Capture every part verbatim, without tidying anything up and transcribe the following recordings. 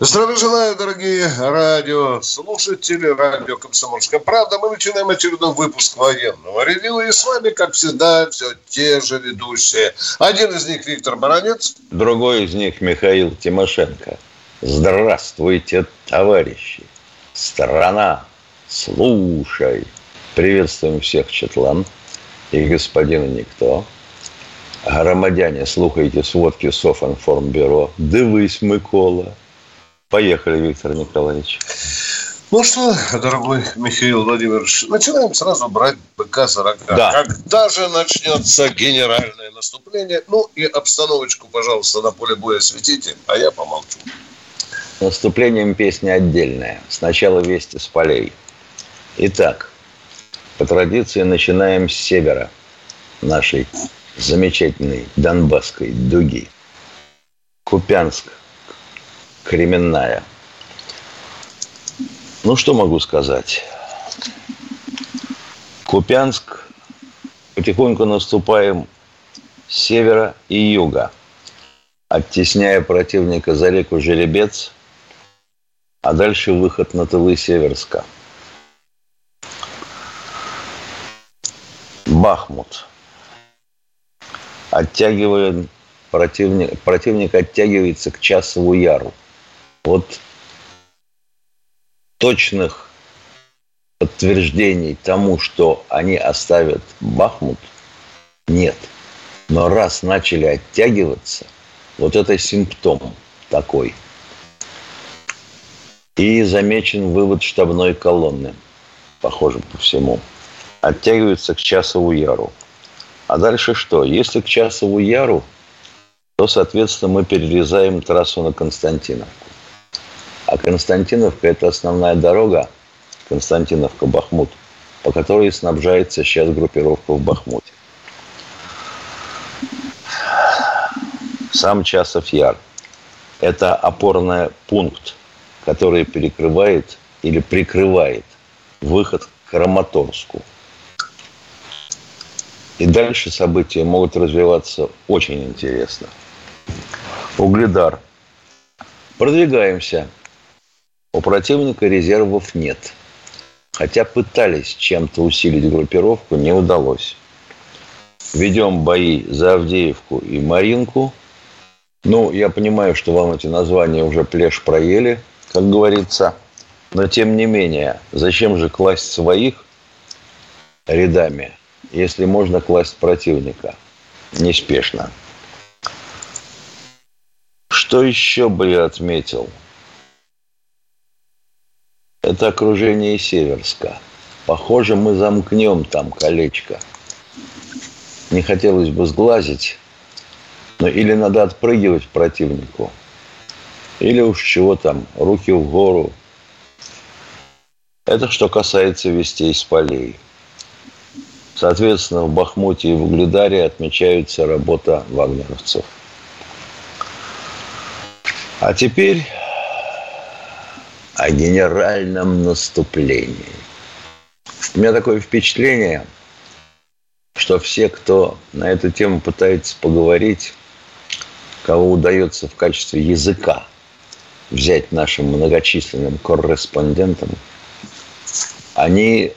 Здравия желаю, дорогие радиослушатели, радио «Комсомольская правда». Мы начинаем очередной выпуск военного ревью. И с вами, как всегда, все те же ведущие. Один из них Виктор Баранец. Другой из них Михаил Тимошенко. Здравствуйте, товарищи. Страна, слушай. Приветствуем всех, Четлан и господина Никто. Громадяне, слухайте сводки Софинформбюро. Дивись, Микола. Поехали, Виктор Николаевич. Ну что, дорогой Михаил Владимирович, начинаем сразу брать бэ ка сорок. Да. Когда же начнется генеральное наступление? Ну и обстановочку, пожалуйста, на поле боя осветите, а я помолчу. Наступлением песня отдельная. Сначала вести с полей. Итак, по традиции начинаем с севера нашей замечательной Донбасской дуги. Купянск. Кременная. Ну, что могу сказать? Купянск. Потихоньку наступаем с севера и юга, оттесняя противника за реку Жеребец, а дальше выход на тылы Северска. Бахмут. Оттягиваем противник, противник оттягивается к Часову Яру. Вот точных подтверждений тому, что они оставят Бахмут, нет. Но раз начали оттягиваться, вот это симптом такой. И замечен вывод штабной колонны, похоже по всему. Оттягиваются к Часову Яру. А дальше что? Если к Часову Яру, то, соответственно, мы перерезаем трассу на Константиновку. А Константиновка – это основная дорога, Константиновка-Бахмут, по которой снабжается сейчас группировка в Бахмуте. Сам Часов Яр – это опорный пункт, который перекрывает или прикрывает выход к Краматорску. И дальше события могут развиваться очень интересно. Угледар. Продвигаемся. У противника резервов нет. Хотя пытались чем-то усилить группировку, не удалось. Ведем бои за Авдеевку и Маринку. Ну, я понимаю, что вам эти названия уже плешь проели, как говорится. Но, тем не менее, зачем же класть своих рядами, если можно класть противника неспешно? Что еще бы я отметил? Это окружение Северска. Похоже, мы замкнем там колечко. Не хотелось бы сглазить, но или надо отпрыгивать противнику, или уж чего там, руки в гору. Это что касается вестей с полей. Соответственно, в Бахмуте и в Угледаре отмечается работа вагнеровцев. А теперь о генеральном наступлении. У меня такое впечатление, что все, кто на эту тему пытается поговорить, кого удается в качестве языка взять нашим многочисленным корреспондентам, они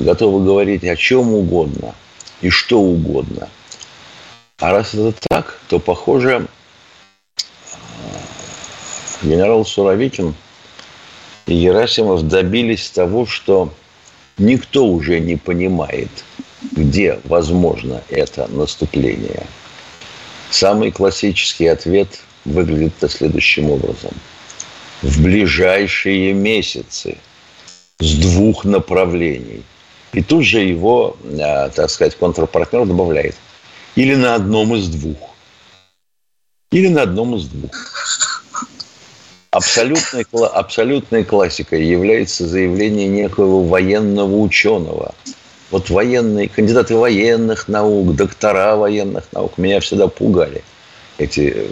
готовы говорить о чем угодно и что угодно. А раз это так, то, похоже, генерал Суровикин и Герасимов добились того, что никто уже не понимает, где возможно это наступление. Самый классический ответ выглядит следующим образом. В ближайшие месяцы с двух направлений. И тут же его, так сказать, контрпартнер добавляет. Или на одном из двух. Или на одном из двух. Абсолютной, абсолютной классикой является заявление некоего военного ученого. Вот военные, кандидаты военных наук, доктора военных наук меня всегда пугали. Эти,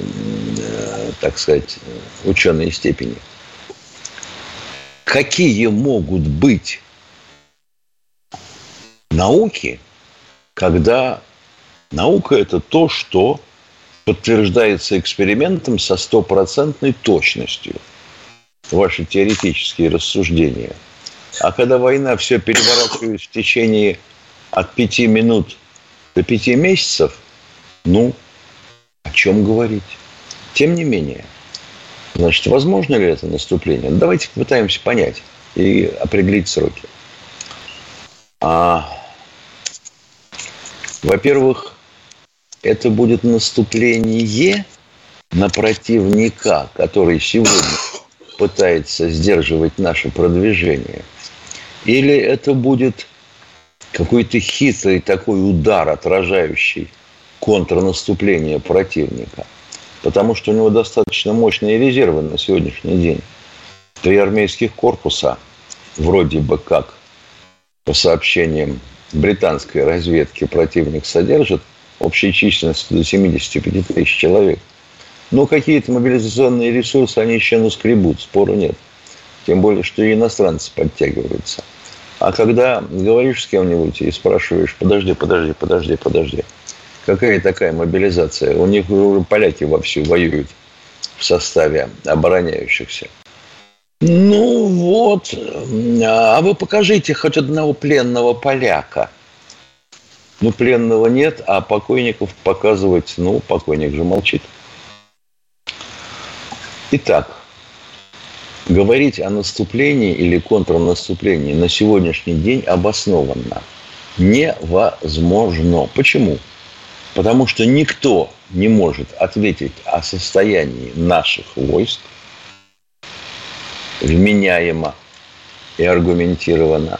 так сказать, ученые степени. Какие могут быть науки, когда наука – это то, что подтверждается экспериментом со стопроцентной точностью, ваши теоретические рассуждения. А когда война все переворачивает в течение от пяти минут до пяти месяцев, ну, о чем говорить? Тем не менее, значит, возможно ли это наступление? Давайте попытаемся понять и определить сроки. А, во-первых, это будет наступление на противника, который сегодня пытается сдерживать наше продвижение. Или это будет какой-то хитрый такой удар, отражающий контрнаступление противника. Потому что у него достаточно мощные резервы на сегодняшний день. Три армейских корпуса, вроде бы как, по сообщениям британской разведки, противник содержит. Общая численность до семьдесят пять тысяч человек. Но какие-то мобилизационные ресурсы они еще наскребут, спору нет. Тем более, что и иностранцы подтягиваются. А когда говоришь с кем-нибудь и спрашиваешь, подожди, подожди, подожди, подожди, какая такая мобилизация? У них уже поляки вовсю воюют в составе обороняющихся. Ну вот, а вы покажите хоть одного пленного поляка. Ну, пленного нет, а покойников показывать, ну, покойник же молчит. Итак, говорить о наступлении или контрнаступлении на сегодняшний день обоснованно невозможно. Почему? Потому что никто не может ответить о состоянии наших войск вменяемо и аргументированно.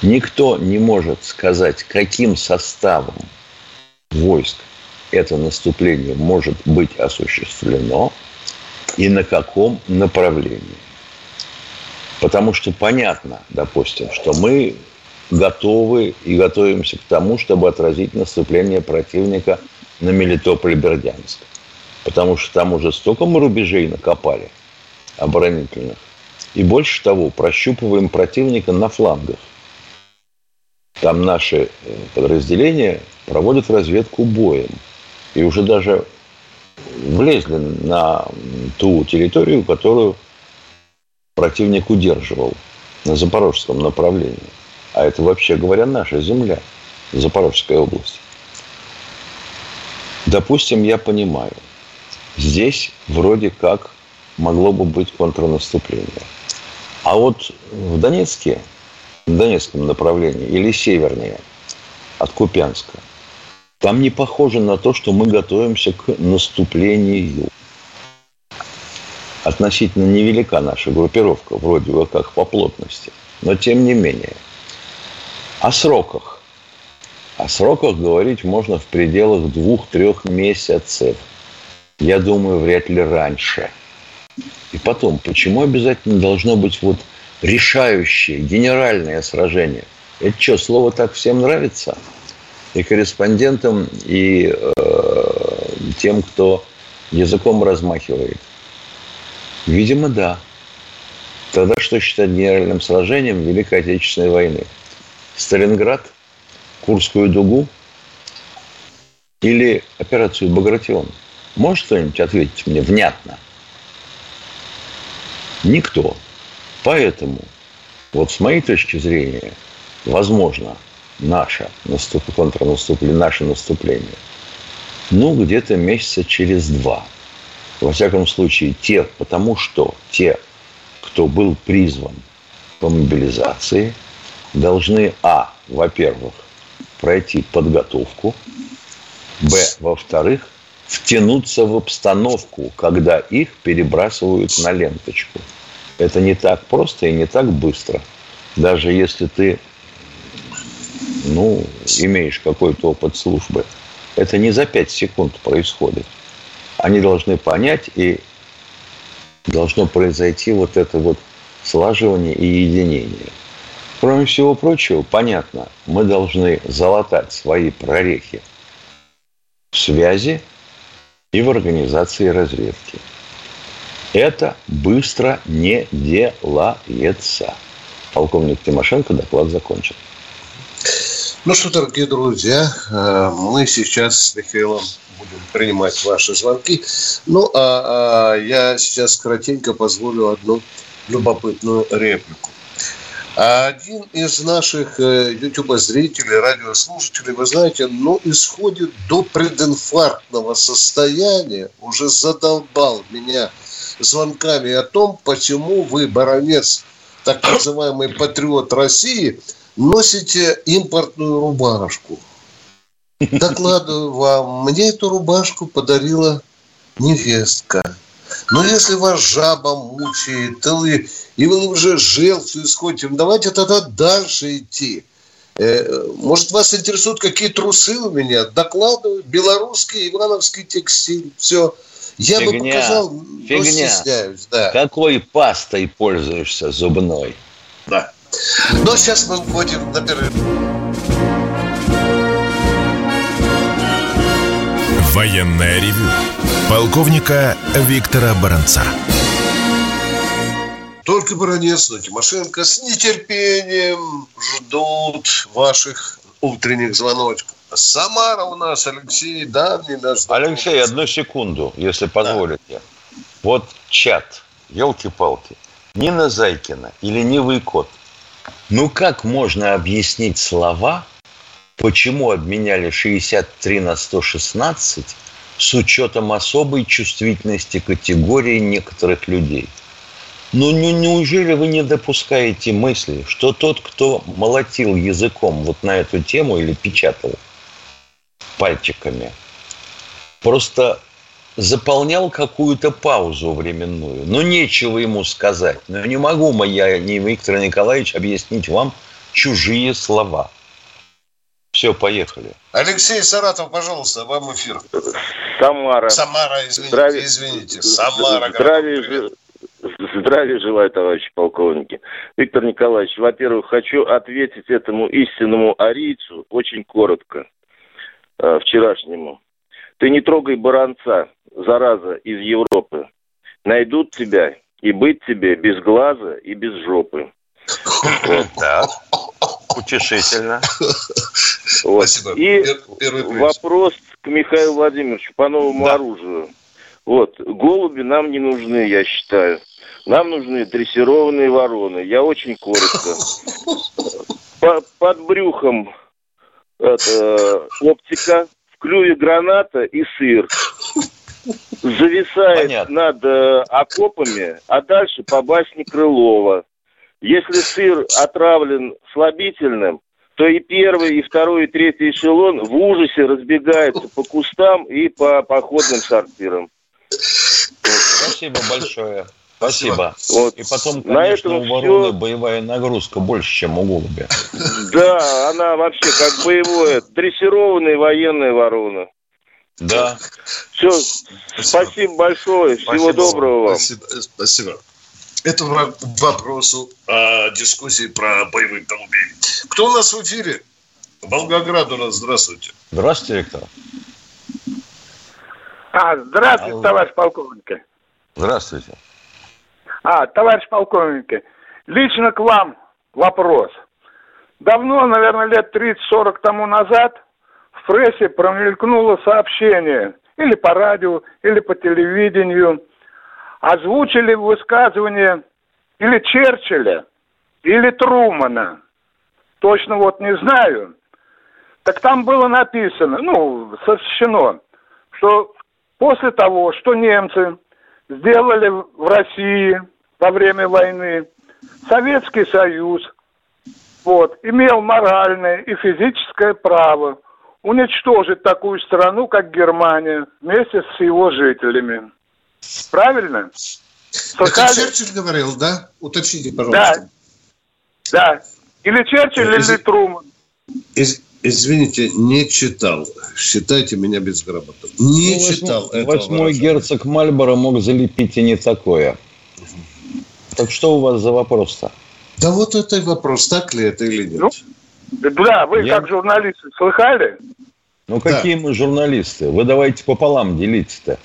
Никто не может сказать, каким составом войск это наступление может быть осуществлено и на каком направлении. Потому что понятно, допустим, что мы готовы и готовимся к тому, чтобы отразить наступление противника на Мелитополь-Бердянск. Потому что там уже столько мы рубежей накопали оборонительных. И больше того, прощупываем противника на флангах. Там наши подразделения проводят разведку боем. И уже даже влезли на ту территорию, которую противник удерживал на Запорожском направлении. А это, вообще говоря, наша земля, Запорожская область. Допустим, я понимаю, здесь вроде как могло бы быть контрнаступление. А вот в Донецке, в Донецком направлении или севернее от Купянска. Там не похоже на то, что мы готовимся к наступлению. Относительно невелика наша группировка, вроде бы как по плотности, но тем не менее. О сроках. О сроках говорить можно в пределах двух-трех месяцев. Я думаю, вряд ли раньше. И потом, почему обязательно должно быть вот решающее, генеральное сражение. Это что, слово так всем нравится? И корреспондентам, и э, тем, кто языком размахивает. Видимо, да. Тогда что считать генеральным сражением Великой Отечественной войны? Сталинград? Курскую дугу? Или операцию «Багратион»? Может кто-нибудь ответить мне внятно? Никто. Поэтому, вот с моей точки зрения, возможно, наше контрнаступление, наше наступление, ну, где-то месяца через два. Во всяком случае, те, потому что те, кто был призван по мобилизации, должны, а, во-первых, пройти подготовку, б, во-вторых, втянуться в обстановку, когда их перебрасывают на ленточку. Это не так просто и не так быстро. Даже если ты, ну, имеешь какой-то опыт службы. Это не за пять секунд происходит. Они должны понять и должно произойти вот это вот слаживание и единение. Кроме всего прочего, понятно, мы должны залатать свои прорехи в связи и в организации разведки. Это быстро не делается. Полковник Тимошенко доклад закончил. Ну что, дорогие друзья, мы сейчас с Михаилом будем принимать ваши звонки. Ну, а, а я сейчас коротенько позволю одну любопытную реплику. Один из наших ютубозрителей, радиослушателей, вы знаете, ну, исходит до прединфарктного состояния, уже задолбал меня звонками о том, почему вы, Баранец, так называемый патриот России, носите импортную рубашку. Докладываю вам, мне эту рубашку подарила невестка. Но если вас жаба мучает, и вы уже желчью исходите, давайте тогда дальше идти. Может, вас интересуют, какие трусы у меня? Докладываю, белорусский, ивановский текстиль, все. Я Фигня. бы показал, Фигня. но стесняюсь. Да. Какой пастой пользуешься зубной? Да. Но сейчас мы уходим на перерыв. Военное ревю полковника Виктора Баранца. Только Баранец, но Тимошенко с нетерпением ждут ваших утренних звоночков. Самара у нас, Алексей, давний наш... Алексей, одну секунду, если позволите. Да. Вот чат, елки-палки, Нина Зайкина и ленивый кот. Ну как можно объяснить слова, почему обменяли шестьдесят три на сто шестнадцать с учетом особой чувствительности категории некоторых людей? Ну неужели вы не допускаете мысли, что тот, кто молотил языком вот на эту тему или печатал пальчиками, просто заполнял какую-то паузу временную. Ну, нечего ему сказать. Ну, не могу я, не Виктор Николаевич, объяснить вам чужие слова. Все, поехали. Алексей Саратов, пожалуйста, вам эфир. Самара. Самара, извините, здравия, извините. Самара. Здравия, здравия желаю, товарищи полковники. Виктор Николаевич, во-первых, хочу ответить этому истинному арийцу очень коротко. Вчерашнему. Ты не трогай Баранца, зараза, из Европы. Найдут тебя и быть тебе без глаза и без жопы. Вот. Да. Утешительно. Вот. Спасибо. И Первый вопрос к Михаилу Владимировичу по новому да. оружию. Вот. Голуби нам не нужны, я считаю. Нам нужны дрессированные вороны. Я очень коротко. По- под брюхом Это, оптика, в клюве граната и сыр. Зависает Понятно. над э, окопами, а дальше по басне Крылова. Если сыр отравлен слабительным, то и первый, и второй, и третий эшелон в ужасе разбегается по кустам и по походным сортирам. Спасибо большое. Спасибо. Вот. И потом, конечно, у вороны все... боевая нагрузка больше, чем у голубя. Да, она вообще как боевая, дрессированная военная ворона. Да. Все, спасибо, спасибо большое, всего спасибо. доброго вам. Спасибо. спасибо. Это вопросу о дискуссии про боевых голубей. Кто у нас в эфире? Волгоград у нас, здравствуйте. Здравствуйте, Виктор. А, здравствуйте, Алло. товарищ полковник. Здравствуйте. А, товарищ полковник, лично к вам вопрос. Давно, наверное, лет тридцать-сорок тому назад в прессе промелькнуло сообщение, или по радио, или по телевидению, озвучили высказывание или Черчилля, или Трумэна, точно вот не знаю. Так там было написано, ну, сообщено, что после того, что немцы... сделали в России во время войны, Советский Союз вот, имел моральное и физическое право уничтожить такую страну, как Германия, вместе с его жителями. Правильно? Слыхали? Это Черчилль говорил, да? Уточните, пожалуйста. Да. да. Или Черчилль, из... или Трумэн. Из... Извините, не читал. Считайте меня безграмотным. Не ну, читал восьмой, этого. Восьмой герцог Мальборо мог залепить и не такое. Так что у вас за вопрос-то? Да вот это и вопрос, так ли это или нет. Ну, да, вы Я... как журналисты слыхали? Ну, какие да. мы журналисты? Вы давайте пополам делитесь-то.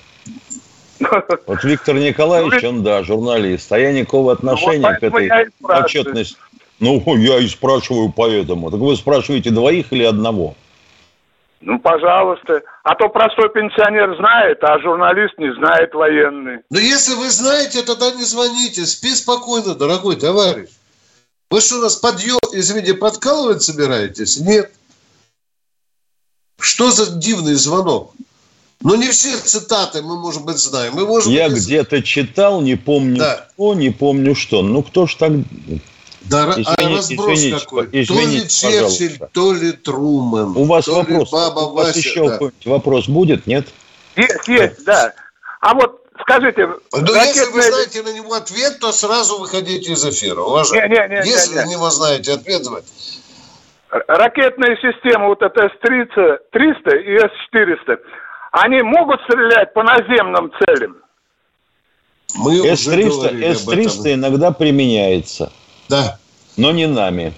Вот Виктор Николаевич, он, да, журналист, а я никакого отношения вот к этой отчетности. Ну, я и спрашиваю поэтому. Так вы спрашиваете двоих или одного? Ну, пожалуйста. А то простой пенсионер знает, а журналист не знает, военный. Ну, если вы знаете, тогда не звоните. Спи спокойно, дорогой товарищ. Вы что, нас под ёл, извините, подкалывать собираетесь? Нет. Что за дивный звонок? Ну, не все цитаты мы, может быть, знаем. Мы, может Я быть, где-то читал, не помню да. кто, не помню что. Ну, кто ж так... Да, извините, а разброс извините, какой. Извините, то ли Черчилль, пожалуйста. То ли Трумэн. У вас вопрос. Баба У вас Вася, еще да. вопрос будет, нет? Есть, есть, да. да. А вот скажите... Ну, если вы знаете на него ответ, то сразу выходите из эфира. Уважаемый. Не, не, не, если не, не. вы на него знаете ответ, давайте. Ракетные системы, вот это эс триста и эс четыреста, они могут стрелять по наземным целям? Мы эс триста, эс триста иногда применяется. Да. Но не нами.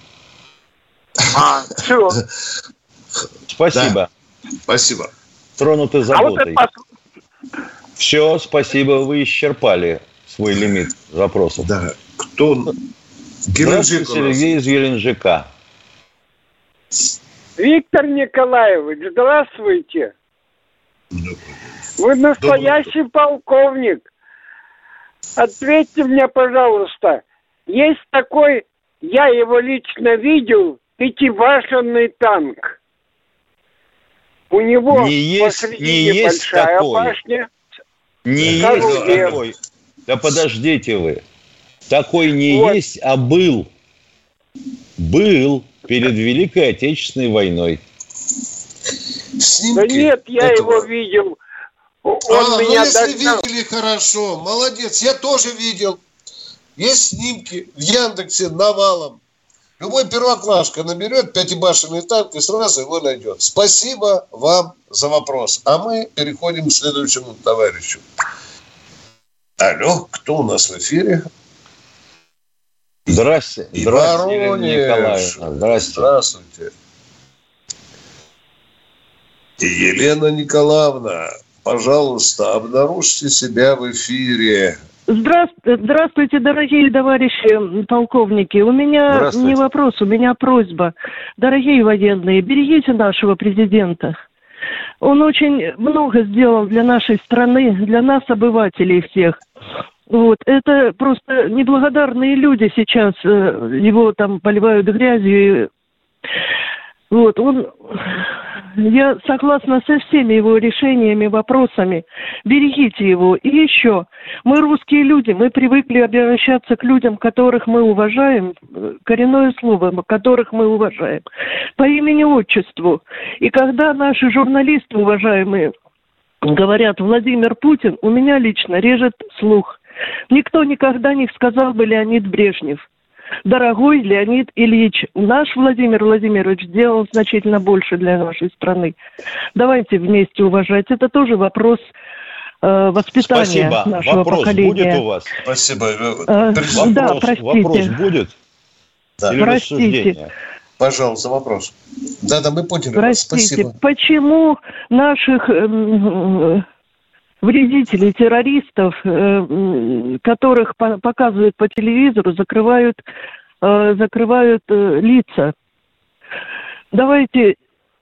А, все. Спасибо. Да. Спасибо. Тронуты заботой. А вот это... Все, спасибо, вы исчерпали свой лимит запросов. Да. Кто? Геленджик. Сергей из Геленджика. Виктор Николаевич, здравствуйте. Вы настоящий полковник. Ответьте мне, пожалуйста. Есть такой, я его лично видел, пятибашенный танк. У него не посредине есть, не большая есть башня. Не есть такой. Да подождите вы. Такой не вот. Есть, а был. Был перед Великой Отечественной войной. Снимки да нет, я этого. Его видел. Он а, меня ну если догнал. Видели, хорошо. Молодец, я тоже видел. Есть снимки в Яндексе навалом. Любой первоклашка наберет пятибашенный танк и сразу его найдет. Спасибо вам за вопрос. А мы переходим к следующему товарищу. Алло, кто у нас в эфире? Здрасте. Здравствуйте, Елена Николаевна. Здрасте. Здравствуйте. Елена Николаевна, пожалуйста, обнаружьте себя в эфире. Здравствуйте, дорогие товарищи полковники. У меня не вопрос, у меня просьба. Дорогие военные, берегите нашего президента. Он очень много сделал для нашей страны, для нас, обывателей всех. Вот. Это просто неблагодарные люди сейчас его там поливают грязью. Вот, он... Я согласна со всеми его решениями, вопросами. Берегите его. И еще. Мы русские люди, мы привыкли обращаться к людям, которых мы уважаем, коренное слово, которых мы уважаем, по имени-отчеству. И когда наши журналисты, уважаемые, говорят «Владимир Путин», у меня лично режет слух. Никто никогда не сказал бы «Леонид Брежнев». Дорогой Леонид Ильич, наш Владимир Владимирович сделал значительно больше для нашей страны. Давайте вместе уважать. Это тоже вопрос э, воспитания Спасибо. Нашего вопрос поколения. Вопрос будет у вас? Спасибо. Э, вопрос, да, простите. Вопрос будет? Да. Или простите. Рассуждение? Пожалуйста, вопрос. Да-да, мы поняли. Простите, Спасибо. Почему наших... Э, вредителей, террористов, которых показывают по телевизору, закрывают, закрывают лица. Давайте,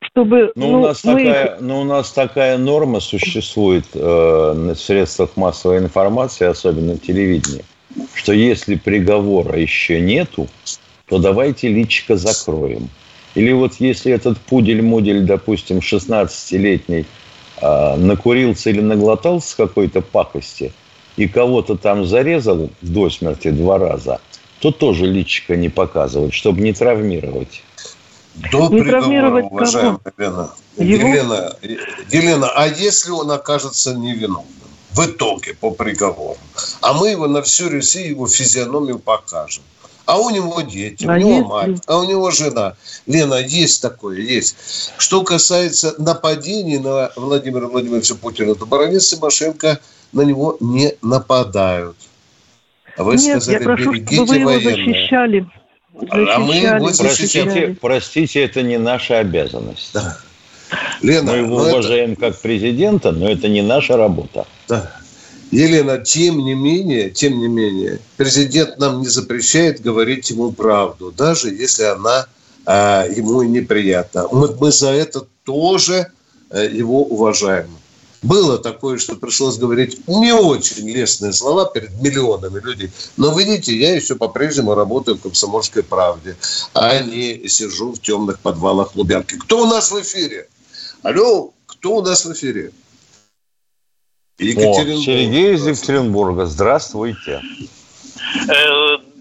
чтобы... Но ну, у нас мы... такая, но у нас такая норма существует в средствах массовой информации, особенно в телевидении, что если приговора еще нету, то давайте личико закроем. Или вот если этот пудель-мудель, допустим, шестнадцатилетний, накурился или наглотался какой-то пакости и кого-то там зарезал до смерти два раза, то тоже личико не показывать, чтобы не травмировать. До не травмировать уважаемая Елена. Елена, Елена, а если он окажется невиновным в итоге по приговору, а мы его на всю Россию, его физиономию покажем? А у него дети, а у него мать, а у него жена. Лена, есть такое, есть. Что касается нападений на Владимира Владимировича Путина, то Баранец и Тимошенко на него не нападают. Вы Нет, сказали, я прошу, чтобы вы его защищали. защищали. А мы его защищали. Простите, простите, это не наша обязанность. Да. Лена, мы его уважаем это... как президента, но это не наша работа. Да. Елена, тем не менее, тем не менее, президент нам не запрещает говорить ему правду, даже если она а, ему и неприятна. Мы, мы за это тоже а, его уважаем. Было такое, что пришлось говорить не очень лестные слова перед миллионами людей. Но, видите, я еще по-прежнему работаю в «Комсомольской правде», а не сижу в темных подвалах Лубянки. Кто у нас в эфире? Алло, кто у нас в эфире? Екатеринбург. О, Сергей из Екатеринбурга. Здравствуйте.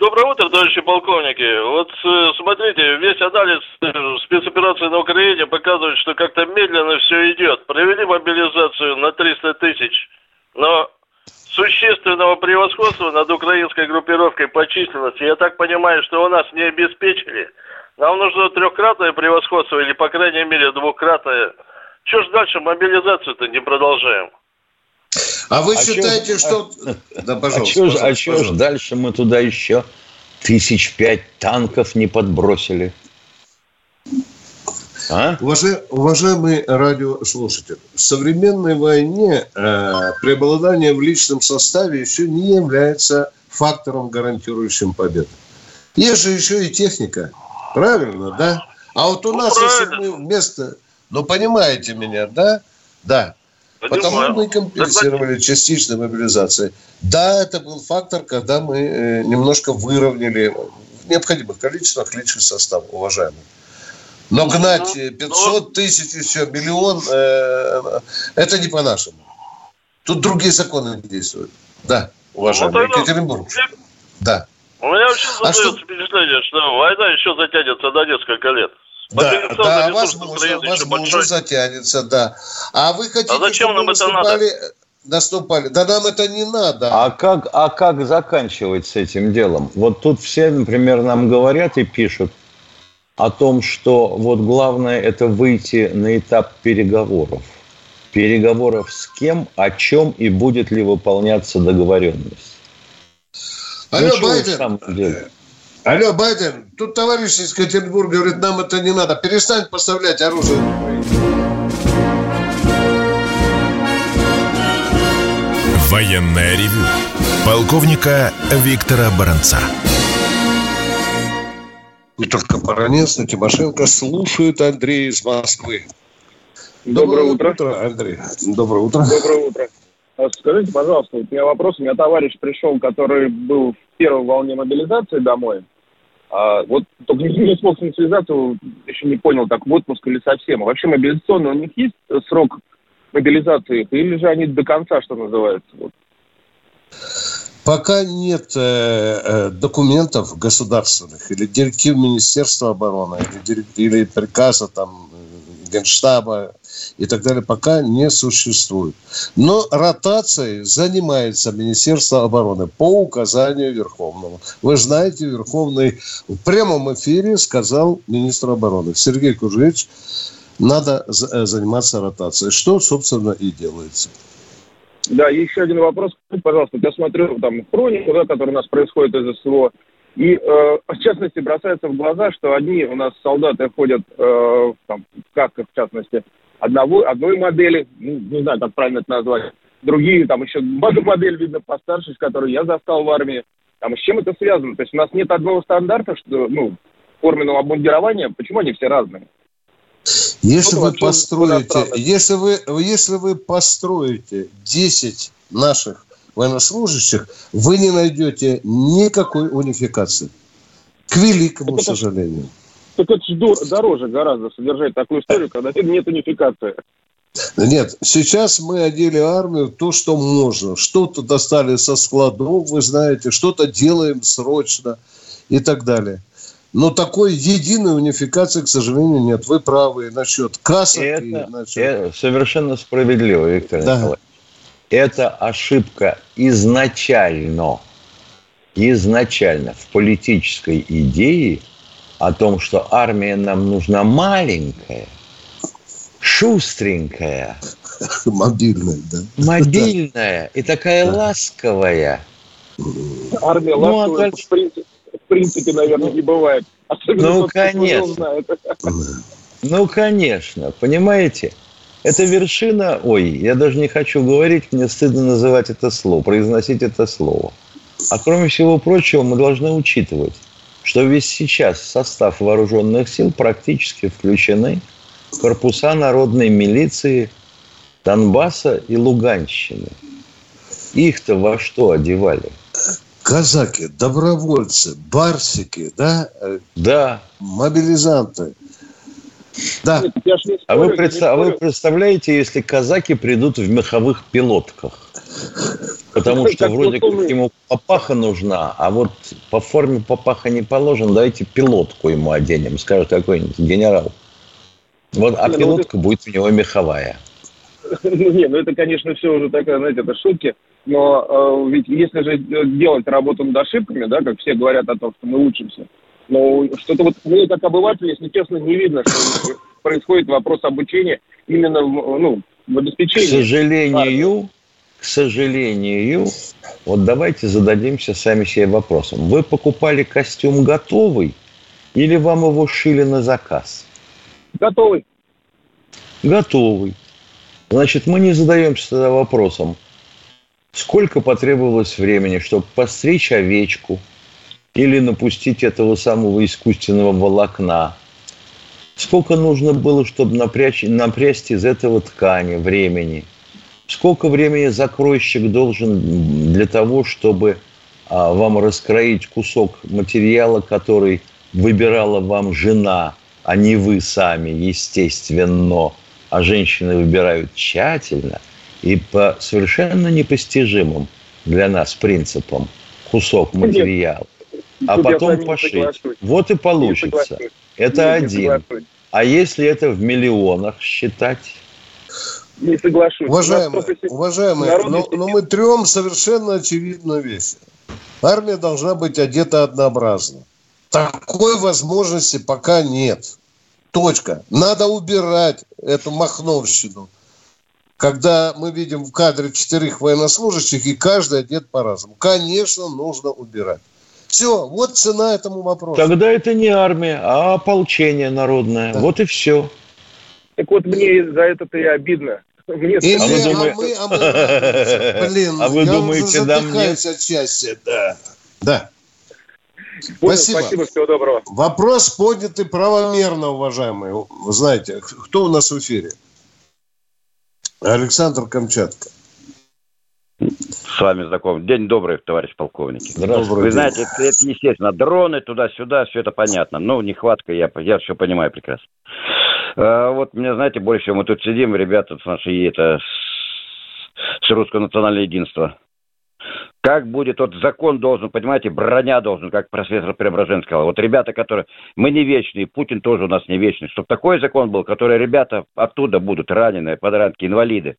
Доброе утро, товарищи полковники. Вот смотрите, весь анализ спецоперации на Украине показывает, что как-то медленно все идет. Провели мобилизацию на триста тысяч, но существенного превосходства над украинской группировкой по численности, я так понимаю, что у нас не обеспечили. Нам нужно трехкратное превосходство или, по крайней мере, двукратное. Чего ж дальше мобилизацию-то не продолжаем? А вы а считаете, чё, что... А, да, пожалуйста. А, пожалуйста, а чего же дальше мы туда еще тысяч пять танков не подбросили? А? Уважаемый радиослушатель, в современной войне э, преобладание в личном составе еще не является фактором, гарантирующим победу. Есть же еще и техника. Правильно, да? А вот у ну, нас, правильно. Если мы вместо... Ну, понимаете меня, да? Да. Потому мы компенсировали частичной мобилизацией. Да, это был фактор, когда мы немножко выровняли в необходимых количествах личный состав, уважаемые. Но гнать пятьсот тысяч и все, миллион, это не по-нашему. Тут другие законы действуют. Да, уважаемые. Екатеринбург. Да. У меня вообще создается впечатление, что война еще затянется на несколько лет. Да, да, возможно, возможно затянется, да. А вы хотите, а зачем чтобы нам наступали, это надо? наступали? Да нам это не надо. А как, а как заканчивать с этим делом? Вот тут все, например, нам говорят и пишут о том, что вот главное это выйти на этап переговоров. Переговоров с кем, о чем и будет ли выполняться договоренность. Алло, ну, Байден. Алло, Байден, тут товарищ из Екатеринбурга говорит, нам это не надо. Перестань поставлять оружие. Военное ревю полковника Виктора Баранца. Не только Баранец, но Тимошенко слушают Андрея из Москвы. Доброе, Доброе утро. утро, Андрей. Доброе утро. Доброе утро. Скажите, пожалуйста, вот у меня вопрос. У меня товарищ пришел, который был в первой волне мобилизации домой. А, вот только не, не смог мобилизацию, еще не понял, так в отпуск или совсем. А вообще мобилизационный у них есть срок мобилизации, или же они до конца, что называется? Вот. Пока нет э, документов государственных или директив Министерства обороны, или, или приказа там Генштаба и так далее, пока не существует. Но ротацией занимается Министерство обороны по указанию Верховного. Вы знаете, Верховный в прямом эфире сказал министру обороны: Сергей Кужевич, надо заниматься ротацией. Что, собственно, и делается. Да, еще один вопрос. Пожалуйста, я смотрю там хронику, да, которая у нас происходит из СВО. И, э, в частности, бросается в глаза, что одни у нас солдаты ходят э, там, в касках, в частности, одного, одной модели, ну, не знаю, как правильно это назвать, другие, там еще модель, видно, постарше, с которой я застал в армии. Там, с чем это связано? То есть у нас нет одного стандарта, что, ну, форменного обмундирования, почему они все разные? Если вы построите, если вы, если вы построите десять наших военнослужащих, вы не найдете никакой унификации. К великому так это, сожалению. Так это же дороже гораздо содержать такую историю, когда нет унификации. Нет, сейчас мы одели армию то, что можно. Что-то достали со складов, вы знаете, что-то делаем срочно и так далее. Но такой единой унификации, к сожалению, нет. Вы правы насчет касок. Это, и насчет... это совершенно справедливо, Виктор да. Николаевич. Это ошибка изначально, изначально в политической идее о том, что армия нам нужна маленькая, шустренькая, мобильная, да? мобильная и такая ласковая, Армия ну, ласковая, а дальше... в, принципе, в принципе, наверное, не бывает. Особенно ну, тот, конечно. Ну, конечно. Понимаете? Это вершина... Ой, я даже не хочу говорить, мне стыдно называть это слово, произносить это слово. А кроме всего прочего, мы должны учитывать, что весь сейчас в состав вооруженных сил практически включены корпуса народной милиции Донбасса и Луганщины. Их-то во что одевали? Казаки, добровольцы, барсики, да? Да. Мобилизанты. Да. Нет, я ж не спорю, а вы, пред... а вы представляете, если казаки придут в меховых пилотках? Потому что вроде как ему папаха нужна, а вот по форме папаха не положен, давайте пилотку ему оденем, скажет какой-нибудь генерал. Вот, а пилотка будет у него меховая. Ну, не, ну это, конечно, все уже такая, знаете, это шутки, но э, ведь если же делать работу над ошибками, да, как все говорят о том, что мы учимся, но что-то вот мне, как обывателю, если честно, не видно, что происходит вопрос обучения именно в, ну, в обеспечении. К сожалению, к сожалению, вот давайте зададимся сами себе вопросом. Вы покупали костюм готовый или вам его шили на заказ? Готовый. Готовый. Значит, мы не задаемся тогда вопросом, сколько потребовалось времени, чтобы постричь овечку или напустить этого самого искусственного волокна. Сколько нужно было, чтобы напрячь, напрясть из этого ткани времени. Сколько времени закройщик должен для того, чтобы а, вам раскроить кусок материала, который выбирала вам жена, а не вы сами, естественно. А женщины выбирают тщательно и по совершенно непостижимым для нас принципам кусок материала, а потом пошить. Вот и получится. Это один. А если это в миллионах считать? Не соглашусь. Уважаемые, уважаемые, но, но мы трем совершенно очевидную вещь. Армия должна быть одета однообразно. Такой возможности пока нет. Точка. Надо убирать эту махновщину, когда мы видим в кадре четырех военнослужащих, и каждый одет по-разному. Конечно, нужно убирать. Все, вот цена этому вопросу. Тогда это не армия, а ополчение народное. Да. Вот и все. Так вот мне за это-то и обидно. Мне Или, а вы думаете, а мы, а мы, блин, а вы я думаете, уже задыхаюсь да мне? От счастья. Да, да. Спасибо. Спасибо, всего доброго. Вопрос поднят и правомерно, уважаемые. Вы знаете, кто у нас в эфире? Александр, Камчатка. С вами знаком. День добрый, товарищ полковник. Здравствуйте. Вы знаете, это, это естественно. Дроны туда-сюда, все это понятно. Ну, нехватка, я, я все понимаю прекрасно. А, вот, меня, знаете, больше всего мы тут сидим, ребята, с нашей, это, с русского национального единства. Как будет, вот закон должен, понимаете, броня должен, как профессор Преображенский сказал. Вот ребята, которые... Мы не вечные, Путин тоже у нас не вечный. Чтобы такой закон был, который ребята оттуда будут раненые, подранки, инвалиды.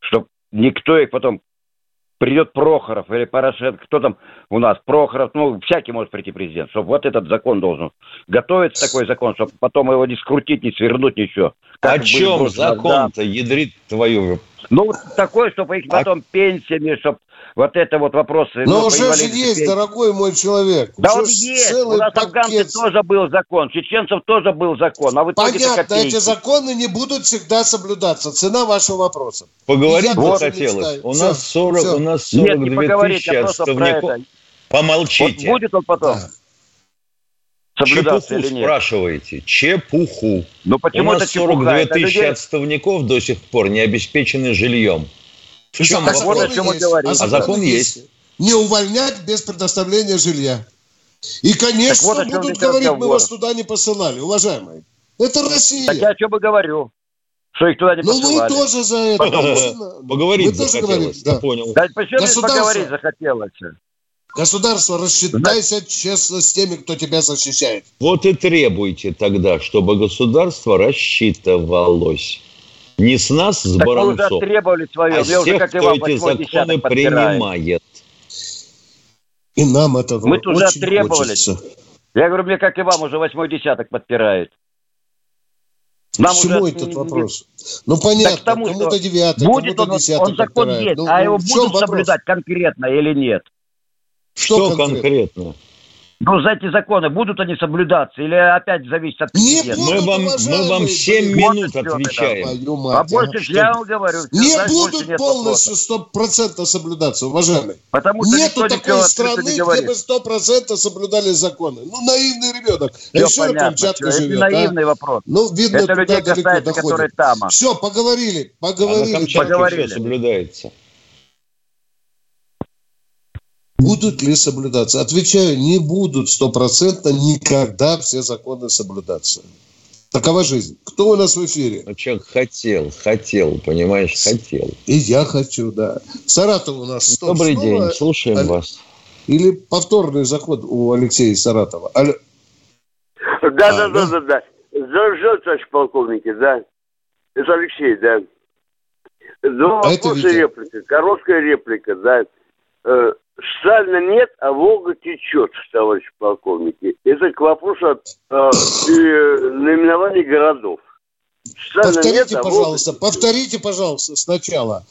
Чтобы никто их потом... Придет Прохоров или Порошенко, кто там у нас, Прохоров, ну, всякий может прийти президент. Чтобы вот этот закон должен готовиться, такой закон, чтобы потом его не скрутить, не свернуть, ничего. Как О чем будет, закон-то, да. Ядрит твою... Ну, такой, чтобы их потом а... пенсиями, чтобы вот это вот вопросы... Но ну, уже же есть, пенсии. Дорогой мой человек. Да он есть. У нас афганцев тоже был закон, чеченцев тоже был закон. А вы понятно, эти законы не будут всегда соблюдаться. Цена вашего вопроса. Поговорить бы хотелось. У нас сорок, у нас сорок две тысячи отставников. Помолчите. Вот будет он потом. Да. Чепуху спрашиваете. Чепуху. Но почему у нас сорок две тысячи отставников до сих пор не обеспечены жильем. В чем вопрос? Вот о чем мы говорим. А закон есть. Не увольнять без предоставления жилья. И, конечно, вот будут говорить, мы вас туда не посылали, уважаемые. Это Россия. Так я о чем и говорю. Что их туда не посылали. Ну, мы тоже за это. Поговорить захотелось. Да, понял. Да почему поговорить захотелось? Государство, рассчитайся честно с теми, кто тебя защищает. Вот и требуйте тогда, чтобы государство рассчитывалось. Не с нас, с так Баранцом, вы уже свое. а с тех, как кто вам эти законы принимает. И нам этого Мы туда очень требовали. Хочется. Я говорю, мне, как и вам, уже восьмой десяток подпирает. Нам Почему уже... этот вопрос? Ну, понятно, так тому, кому-то девятый, кому-то десятый подпирает. Он закон есть, ну, а его будут соблюдать вопрос? Конкретно или нет? Что, что конкретно? конкретно? Ну, за эти законы будут они соблюдаться? Или опять зависит от президента? Мы, мы вам семь минут отвечаем. А больше что? Я вам говорю. Не знаешь, будут полностью сто процентов соблюдаться, уважаемые. Потому что нету такой страны, не где бы сто процентов соблюдали законы. Ну, наивный ребенок. Все а еще понятно, Камчатка живет. Это наивный а? вопрос. Ну, видно, это людей касается, которые там. Все, поговорили. Поговорили. А на Камчатке поговорили. Все соблюдается. Будут ли соблюдаться? Отвечаю, не будут сто процентов никогда все законы соблюдаться. Такова жизнь. Кто у нас в эфире? Ну, человек хотел, хотел, понимаешь, хотел. И я хочу, да. Саратов у нас. Добрый стоп, день, снова... слушаем Аль... вас. Или повторный заход у Алексея Саратова. Аль... Да, а, да, да, да, да, да. Здравствуйте, товарищ полковники, да. Это Алексей, да. Два а вопроса и реплика. Короткая реплика, да. Сталина нет, а Волга течет, товарищ полковники. Это к вопросу от э, наименований городов. Сталина повторите, нет, а пожалуйста, Волга... повторите, пожалуйста, сначала.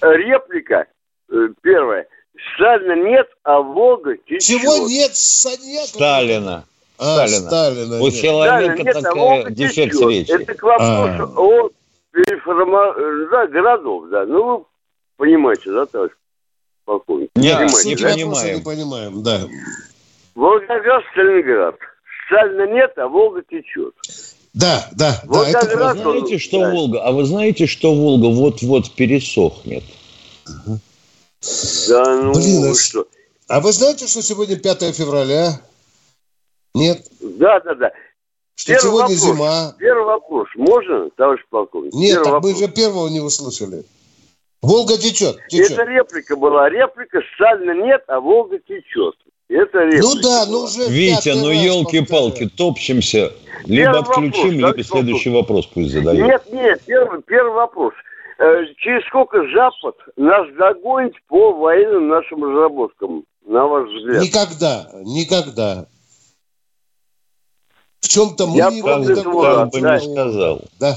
Реплика э, первая. Сталина нет, а Волга течет. Чего нет? Нет Сталина. А, Сталина. Сталина. У человека Сталина нет, такая а дефект речи. Это к вопросу а. о переформировании да, городов. Да. Ну, вы понимаете, да, товарищ? Полковник. Нет, не понимаем. Не понимаем, да. Волгоград, Сталинград. Сталина нет, а Волга течет. Да, да. Волгоград, да, это... Вы знаете, что да. Волга? А вы знаете, что Волга вот-вот пересохнет? Угу. Да, ну Блин, что? А вы знаете, что сегодня пятое февраля? Нет? Да, да, да. Что первый сегодня вопрос. Зима. Первый вопрос. Можно, товарищ полковник? Нет, первый так вопрос. Мы же первого не услышали. Волга течет, течет. Это реплика была. Реплика Сталина нет, а Волга течет. Это реплика. Ну да, ну уже... Витя, ну елки-палки, топчемся. Либо отключим, либо следующий вопрос пусть задают. Нет, нет, первый, первый вопрос. Через сколько Запад нас догонит по военным нашим разработкам, на ваш взгляд? Никогда, никогда. В чем-то мы... Я помню, что не сказал. Да.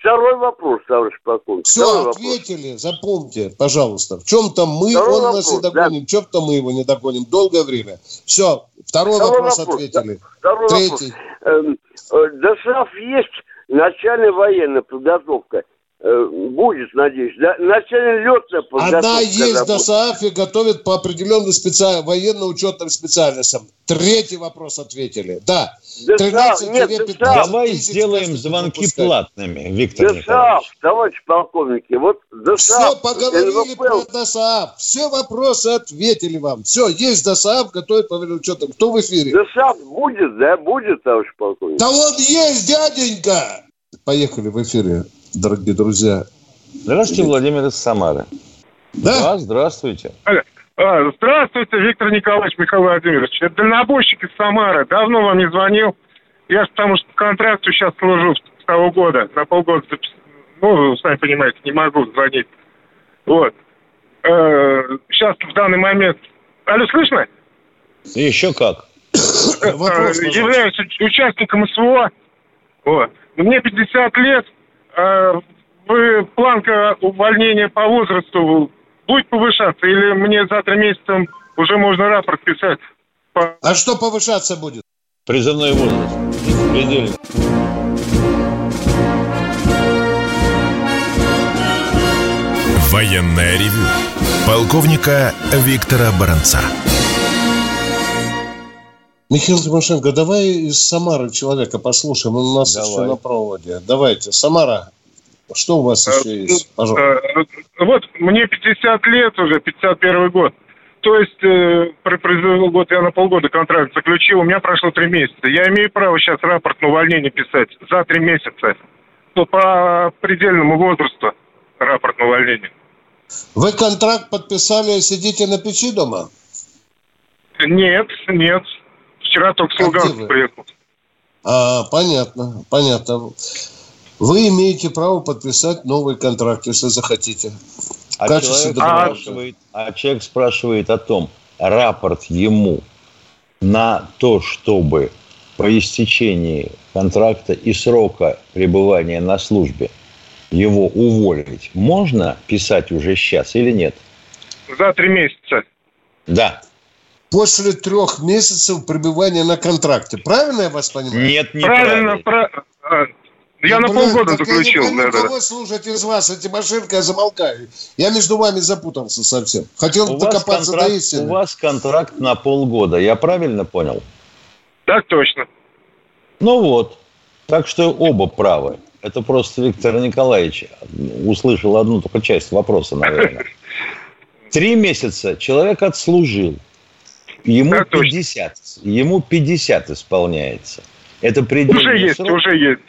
Второй вопрос, товарищ полковник. Все, Второй ответили, вопрос. Запомните, пожалуйста. В чем-то мы Второй он вопрос, нас и догоним, да. в чем-то мы его не догоним. Долгое время. Все, второй, второй вопрос, вопрос ответили. Да. Второй Третий. Вопрос. ДОСААФ есть начальная военная подготовка. Будет, надеюсь. Да? Начальная летная подготовка. Она есть в ДОСААФе, готовит по определенным специ... военно-учетным специальностям. Третий вопрос ответили. Да. тринадцать, нет, тринадцать, давай сделаем звонки выпускать. Платными, Виктор ДОСААФ, Николаевич. Товарищ полковники, вот ДОСААФ. Все, поговорили про ДОСААФ. Все вопросы ответили вам. Все, есть ДОСААФ, готовит по учетам. Кто в эфире? ДОСААФ будет, да, будет, товарищ полковник. Да он есть, дяденька! Поехали в эфире, дорогие друзья. Здравствуйте, Владимир из Самары. Да? Да, здравствуйте. Здравствуйте, Виктор Николаевич, Михаил Владимирович. Это дальнобойщик из Самары. Давно вам не звонил. Я потому что контракту сейчас служу с того года. На полгода, ну, сами понимаете, не могу звонить. Вот. Сейчас в данный момент... Алло, слышно? Еще как. Являюсь участником СВО. Вот. Мне пятьдесят лет. Планка увольнения по возрасту... Будет повышаться, или мне завтра месяцем уже можно рапорт писать? А что повышаться будет? Призывной возраст. Предельно. Военное ревю. Полковника Виктора Баранца. Михаил Тимошенко, давай из Самары человека послушаем. Он у нас давай. Еще на проводе. Давайте. Самара. Что у вас еще есть? Пожалуйста. Вот мне пятьдесят лет уже, пятьдесят первый год. То есть, э, произвел год, я на полгода контракт заключил, у меня прошло три месяца. Я имею право сейчас рапорт на увольнение писать за три месяца. Ну, по предельному возрасту рапорт на увольнение. Вы контракт подписали, сидите на печи дома? Нет, нет. Вчера только с Луганска приехал. А, понятно, понятно. Вы имеете право подписать новый контракт, если захотите. А человек, спрашивает, а человек спрашивает о том, рапорт ему на то, чтобы по истечении контракта и срока пребывания на службе его уволить, можно писать уже сейчас или нет? За три месяца. Да. После трех месяцев пребывания на контракте. Правильно я вас понимаю? Нет, неправильно. Правильно, правильно. Я ну, на полгода заключил. Я не могу кого слушать из вас, а Тимошенко, я замолкаю. Я между вами запутался совсем. Хотел у докопаться контракт, до истины. У вас контракт на полгода, я правильно понял? Так точно. Ну вот. Так что оба правы. Это просто Виктор Николаевич услышал одну только часть вопроса, наверное. Три месяца человек отслужил. Ему пятьдесят. Ему пятьдесят исполняется. Это предельный срок. Уже есть, уже есть.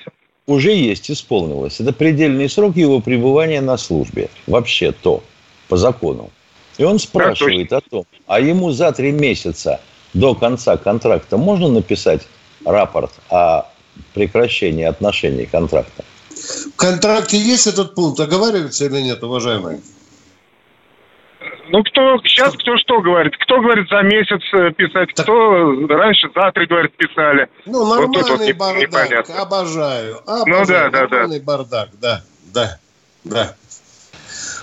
Уже есть, исполнилось. Это предельный срок его пребывания на службе. Вообще-то, по закону. И он спрашивает о том, а ему за три месяца до конца контракта можно написать рапорт о прекращении отношений контракта? В контракте есть этот пункт? Оговаривается или нет, уважаемые? Ну, кто сейчас кто что говорит? Кто говорит за месяц писать, так. Кто раньше за три, говорит, писали. Ну, нормальный вот вот бардак, непонятно. обожаю. обожаю. Ну, да, да, нормальный да. бардак, да, да, да.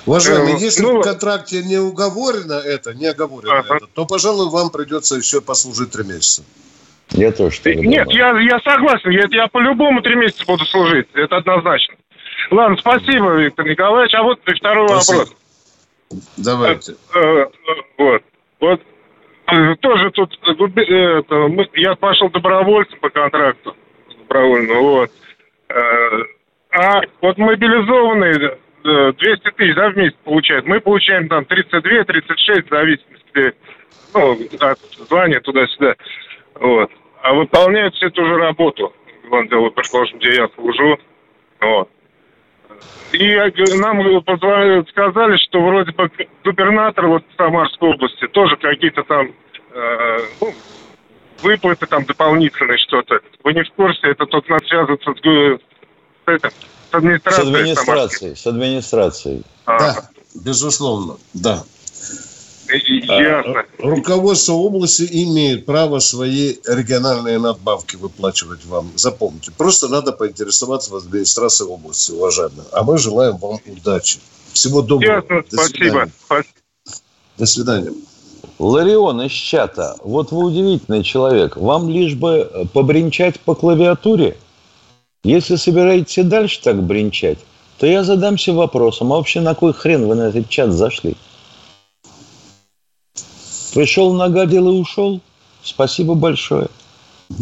Уважаемый, ну, если ну, в контракте не уговорено это, не оговорено ага. это, то, пожалуй, вам придется еще послужить три месяца. Я тоже что-то Нет, я, я согласен, я, я по-любому три месяца буду служить, это однозначно. Ладно, спасибо, Виктор Николаевич. А вот второй спасибо. вопрос. Давайте. Вот. Вот. Тоже тут это, я пошел добровольцем по контракту добровольно. Вот. А вот мобилизованные двести тысяч да, в месяц получают. Мы получаем там тридцать два тридцать шесть в зависимости ну, от звания туда-сюда. Вот. А выполняют всю ту же работу. Дело, предположим, где я служу. Вот. И нам сказали, что вроде бы губернатор вот Самарской области тоже какие-то там э, ну, выплаты там дополнительные что-то. Вы не в курсе, это только надо связываться с, с, этим, с администрацией. С администрацией, с администрацией. А. Да, безусловно, да. Ясно. Руководство области имеет право свои региональные надбавки выплачивать вам. Запомните. Просто надо поинтересоваться в администрации области, уважаемые. А мы желаем вам удачи. Всего доброго. Ясно. До Спасибо. Свидания. До свидания. Ларион из чата. Вот вы удивительный человек. Вам лишь бы побренчать по клавиатуре? Если собираетесь дальше так бренчать, то я задамся вопросом. А вообще на кой хрен вы на этот чат зашли? Пришел, нагадил и ушел. Спасибо большое.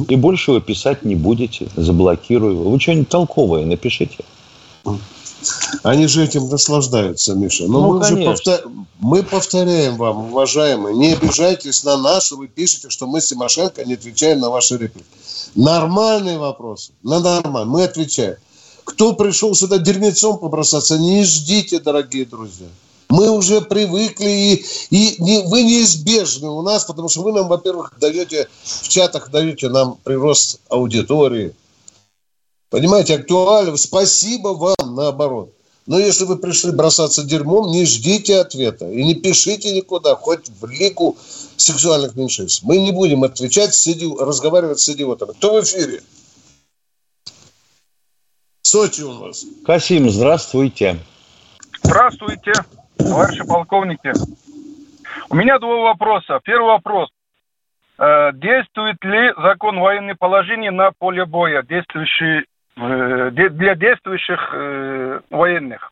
И больше вы писать не будете. Заблокирую. Вы что-нибудь толковое напишите. Они же этим наслаждаются, Миша. Но ну, мы, конечно. Повтор... мы повторяем вам, уважаемые, не обижайтесь на нас, что вы пишете, что мы с Тимошенко не отвечаем на ваши реплики. Нормальные вопросы. На нормальные. Мы отвечаем. Кто пришел сюда дерьмецом побросаться, не ждите, дорогие друзья. Мы уже привыкли, и, и не, вы неизбежны у нас, потому что вы нам, во-первых, даете, в чатах даете нам прирост аудитории. Понимаете, актуально. Спасибо вам, наоборот. Но если вы пришли бросаться дерьмом, не ждите ответа. И не пишите никуда, хоть в лику сексуальных меньшинств. Мы не будем отвечать, сидим, разговаривать с идиотами. Кто в эфире? Сочи у нас. Касим, здравствуйте. Здравствуйте. Товарищи полковники, у меня два вопроса. Первый вопрос. Э, действует ли закон военного положения на поле боя действующий, э, для действующих э, военных?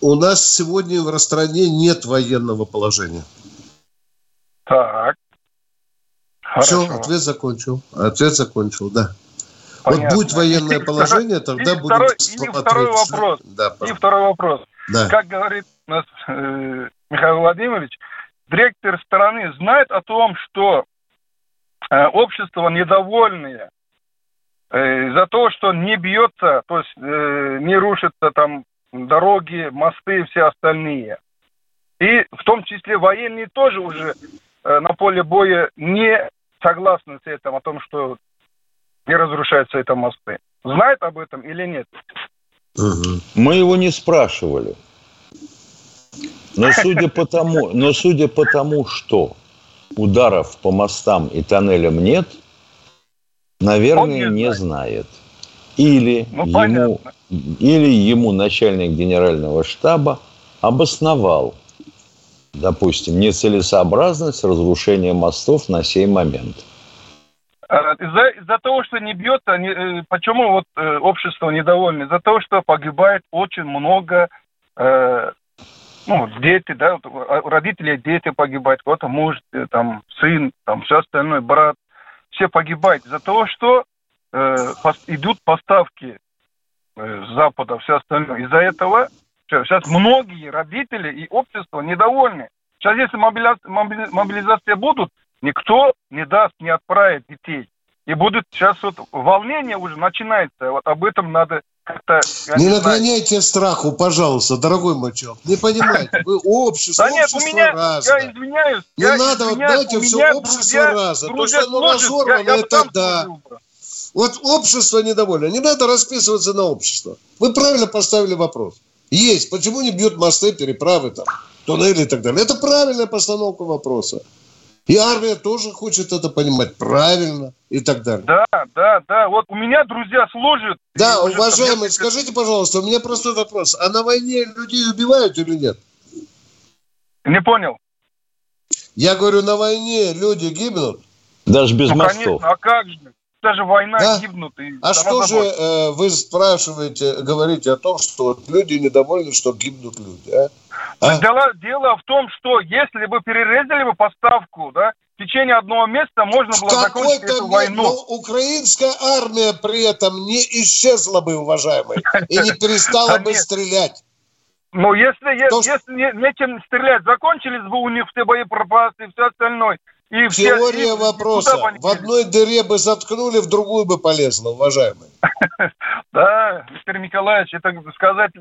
У нас сегодня в стране нет военного положения. Так. Хорошо. Все, ответ закончил. Ответ закончил, да. Понятно. Вот будет военное и положение, и тогда будем второй, смотреть. И второй вопрос. Да, и второй вопрос. Да. Как говорит у нас э, Михаил Владимирович, директор страны знает о том, что э, общество недовольное э, за то, что не бьется, то есть э, не рушатся там дороги, мосты и все остальные. И в том числе военные тоже уже э, на поле боя не согласны с этим, о том, что не разрушаются эти мосты. Знает об этом или нет? Мы его не спрашивали. Но судя по тому, но судя по тому, что ударов по мостам и тоннелям нет, наверное, не, не знает. Или, ну, ему, или ему начальник генерального штаба обосновал допустим, нецелесообразность разрушения мостов на сей момент? Из-за, из-за того, что не бьет, они, почему вот э, общество недовольно? Из-за того, что погибает очень много э, ну, дети, да, родители, дети погибают, кто-то муж, там, сын, там, все остальное, брат, все погибают. Из-за того, что э, идут поставки э, с Запада, все остальное. Из-за этого все, сейчас многие родители и общество недовольны. Сейчас, если мобилизация, мобилизация будут, никто не даст, не отправит детей. И будет сейчас вот волнение уже начинается. Вот об этом надо как-то... Не, не нагоняйте страху, пожалуйста, дорогой мальчик. Не понимаете, вы общество, да нет, общество у меня, разное. Я извиняюсь. Не я надо, вот дайте все общество разное. Потому что оно разорвано, это да. Вот общество недовольно. Не надо расписываться на общество. Вы правильно поставили вопрос. Есть. Почему не бьют мосты, переправы, там, туннели и так далее? Это правильная постановка вопроса. И армия тоже хочет это понимать правильно и так далее. Да, да, да. Вот у меня друзья служат. Да, уважаемый, там... скажите, пожалуйста, у меня простой вопрос. А на войне людей убивают или нет? Не понял. Я говорю, на войне люди гибнут? Даже без ну, мостов. Ну, конечно, а как же? Даже война да? гибнут. И а что же э, вы спрашиваете, говорите о том, что люди недовольны, что гибнут люди, а? А? Дело, дело в том, что если бы перерезали бы поставку, да, в течение одного месяца можно было закончить эту войну. Но украинская армия при этом не исчезла бы, уважаемые, и не перестала бы стрелять. Ну, если нечем стрелять, закончились бы у них все боеприпасы и все остальное. Теория вопроса. В одной дыре бы заткнули, в другую бы полезла, уважаемые. Да, Виктор Николаевич, это сказать...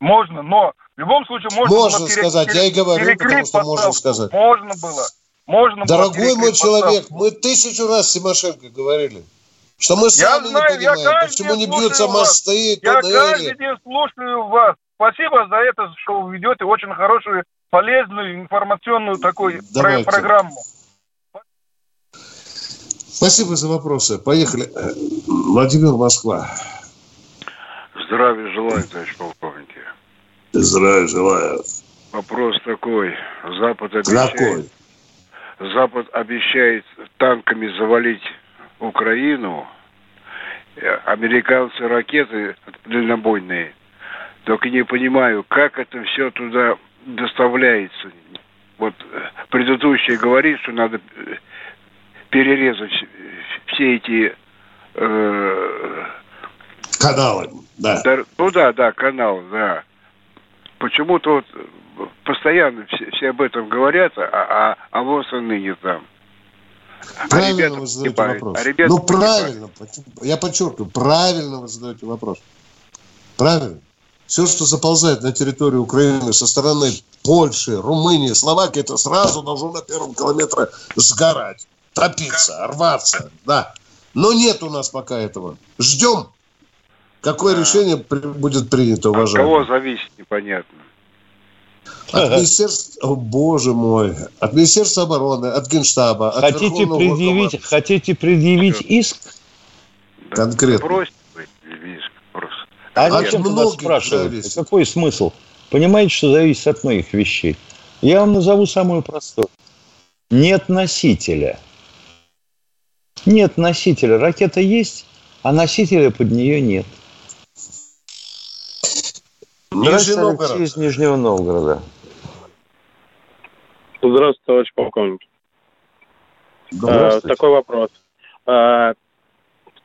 Можно, но в любом случае можно, можно было перекрыть, сказать. Я и говорю, потому что можно сказать. Можно было. Можно Дорогой было мой человек, поставку. Мы тысячу раз с Тимошенко говорили, что мы сами знаю, не понимаем, почему не бьются мосты, я туннели. Я каждый день слушаю вас. Спасибо за это, что вы ведете очень хорошую, полезную, информационную такую про- программу. Спасибо за вопросы. Поехали. Владимир, Москва. Здравия желаю, товарищ полковник. Здравия желаю. Вопрос такой. Запад обещает, такой. Запад обещает танками завалить Украину. Американцы ракеты дальнобойные. Только не понимаю, как это все туда доставляется. Вот предыдущий говорит, что надо перерезать все эти... Э- Каналы, да. да. Ну да, да, каналы, да. Почему-то вот постоянно все, все об этом говорят, а, а, а вот он и не там. Правильно а ребята вы задаете погибают. Вопрос. А ну правильно, погибают. Я подчеркиваю, правильно вы задаете вопрос. Правильно. Все, что заползает на территорию Украины со стороны Польши, Румынии, Словакии, это сразу должно на первом километре сгорать, топиться, рваться, да. Но нет у нас пока этого. Ждем. Какое а, решение будет принято, уважаемый? От кого зависит, непонятно. От министерства, о, боже мой, от министерства обороны, от Генштаба, от хотите предъявить, Госдома. Хотите предъявить иск? Да, конкретно. Брось, иск, просто. А о чем вы нас спрашиваете? Какой смысл? Понимаете, что зависит от многих вещей. Я вам назову самую простую. Нет носителя. Нет носителя. Ракета есть, а носителя под нее нет. Здравствуйте, Алексей из Нижнего Новгорода. Здравствуйте, товарищ полковник. Здравствуйте. Э, такой вопрос. Э,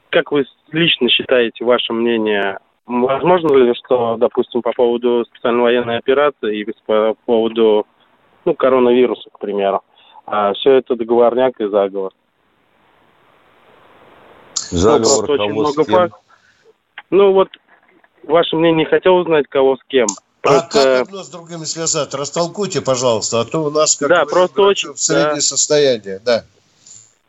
как вы лично считаете, ваше мнение, возможно ли, что, допустим, по поводу специальной военной операции и по поводу ну, коронавируса, к примеру, э, все это договорняк и заговор? Заговор ну, кого с кем? Факт. Ну вот, ваше мнение, не хотел узнать, кого с кем. Просто... А как одно с другим связать? Растолкуйте, пожалуйста, а то у нас как да, просто очень... в среднее да. состояние. Да.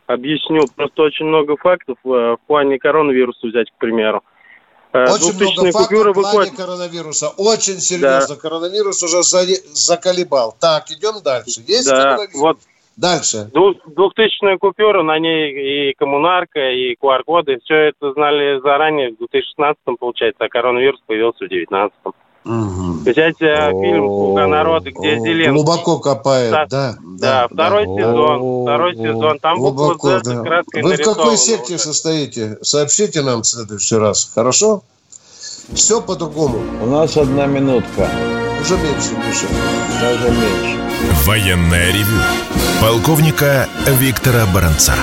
Объясню. Просто очень много фактов в плане коронавируса взять, к примеру. Очень много фактов в плане коронавируса. Очень серьезно. Да. Коронавирус уже заколебал. Так, идем дальше. Есть да, коронавирус? Вот. Дальше. Двухтысячная купюра, на ней и коммунарка, и ку ар коды. Все это знали заранее в две тысячи шестнадцатом, получается, а коронавирус появился в девятнадцатом. Угу. Взять фильм «Слуга народа», где Зеленский. Глубоко копает, да. Да, да, да, второй да. сезон, О-о-о. второй сезон. Там глубоко, да. Вы в какой секте состоите? Сообщите нам в следующий раз, хорошо? Все по-другому. У нас одна минутка. Уже меньше, Миша. Даже меньше. Военное ревю полковника Виктора Баранца.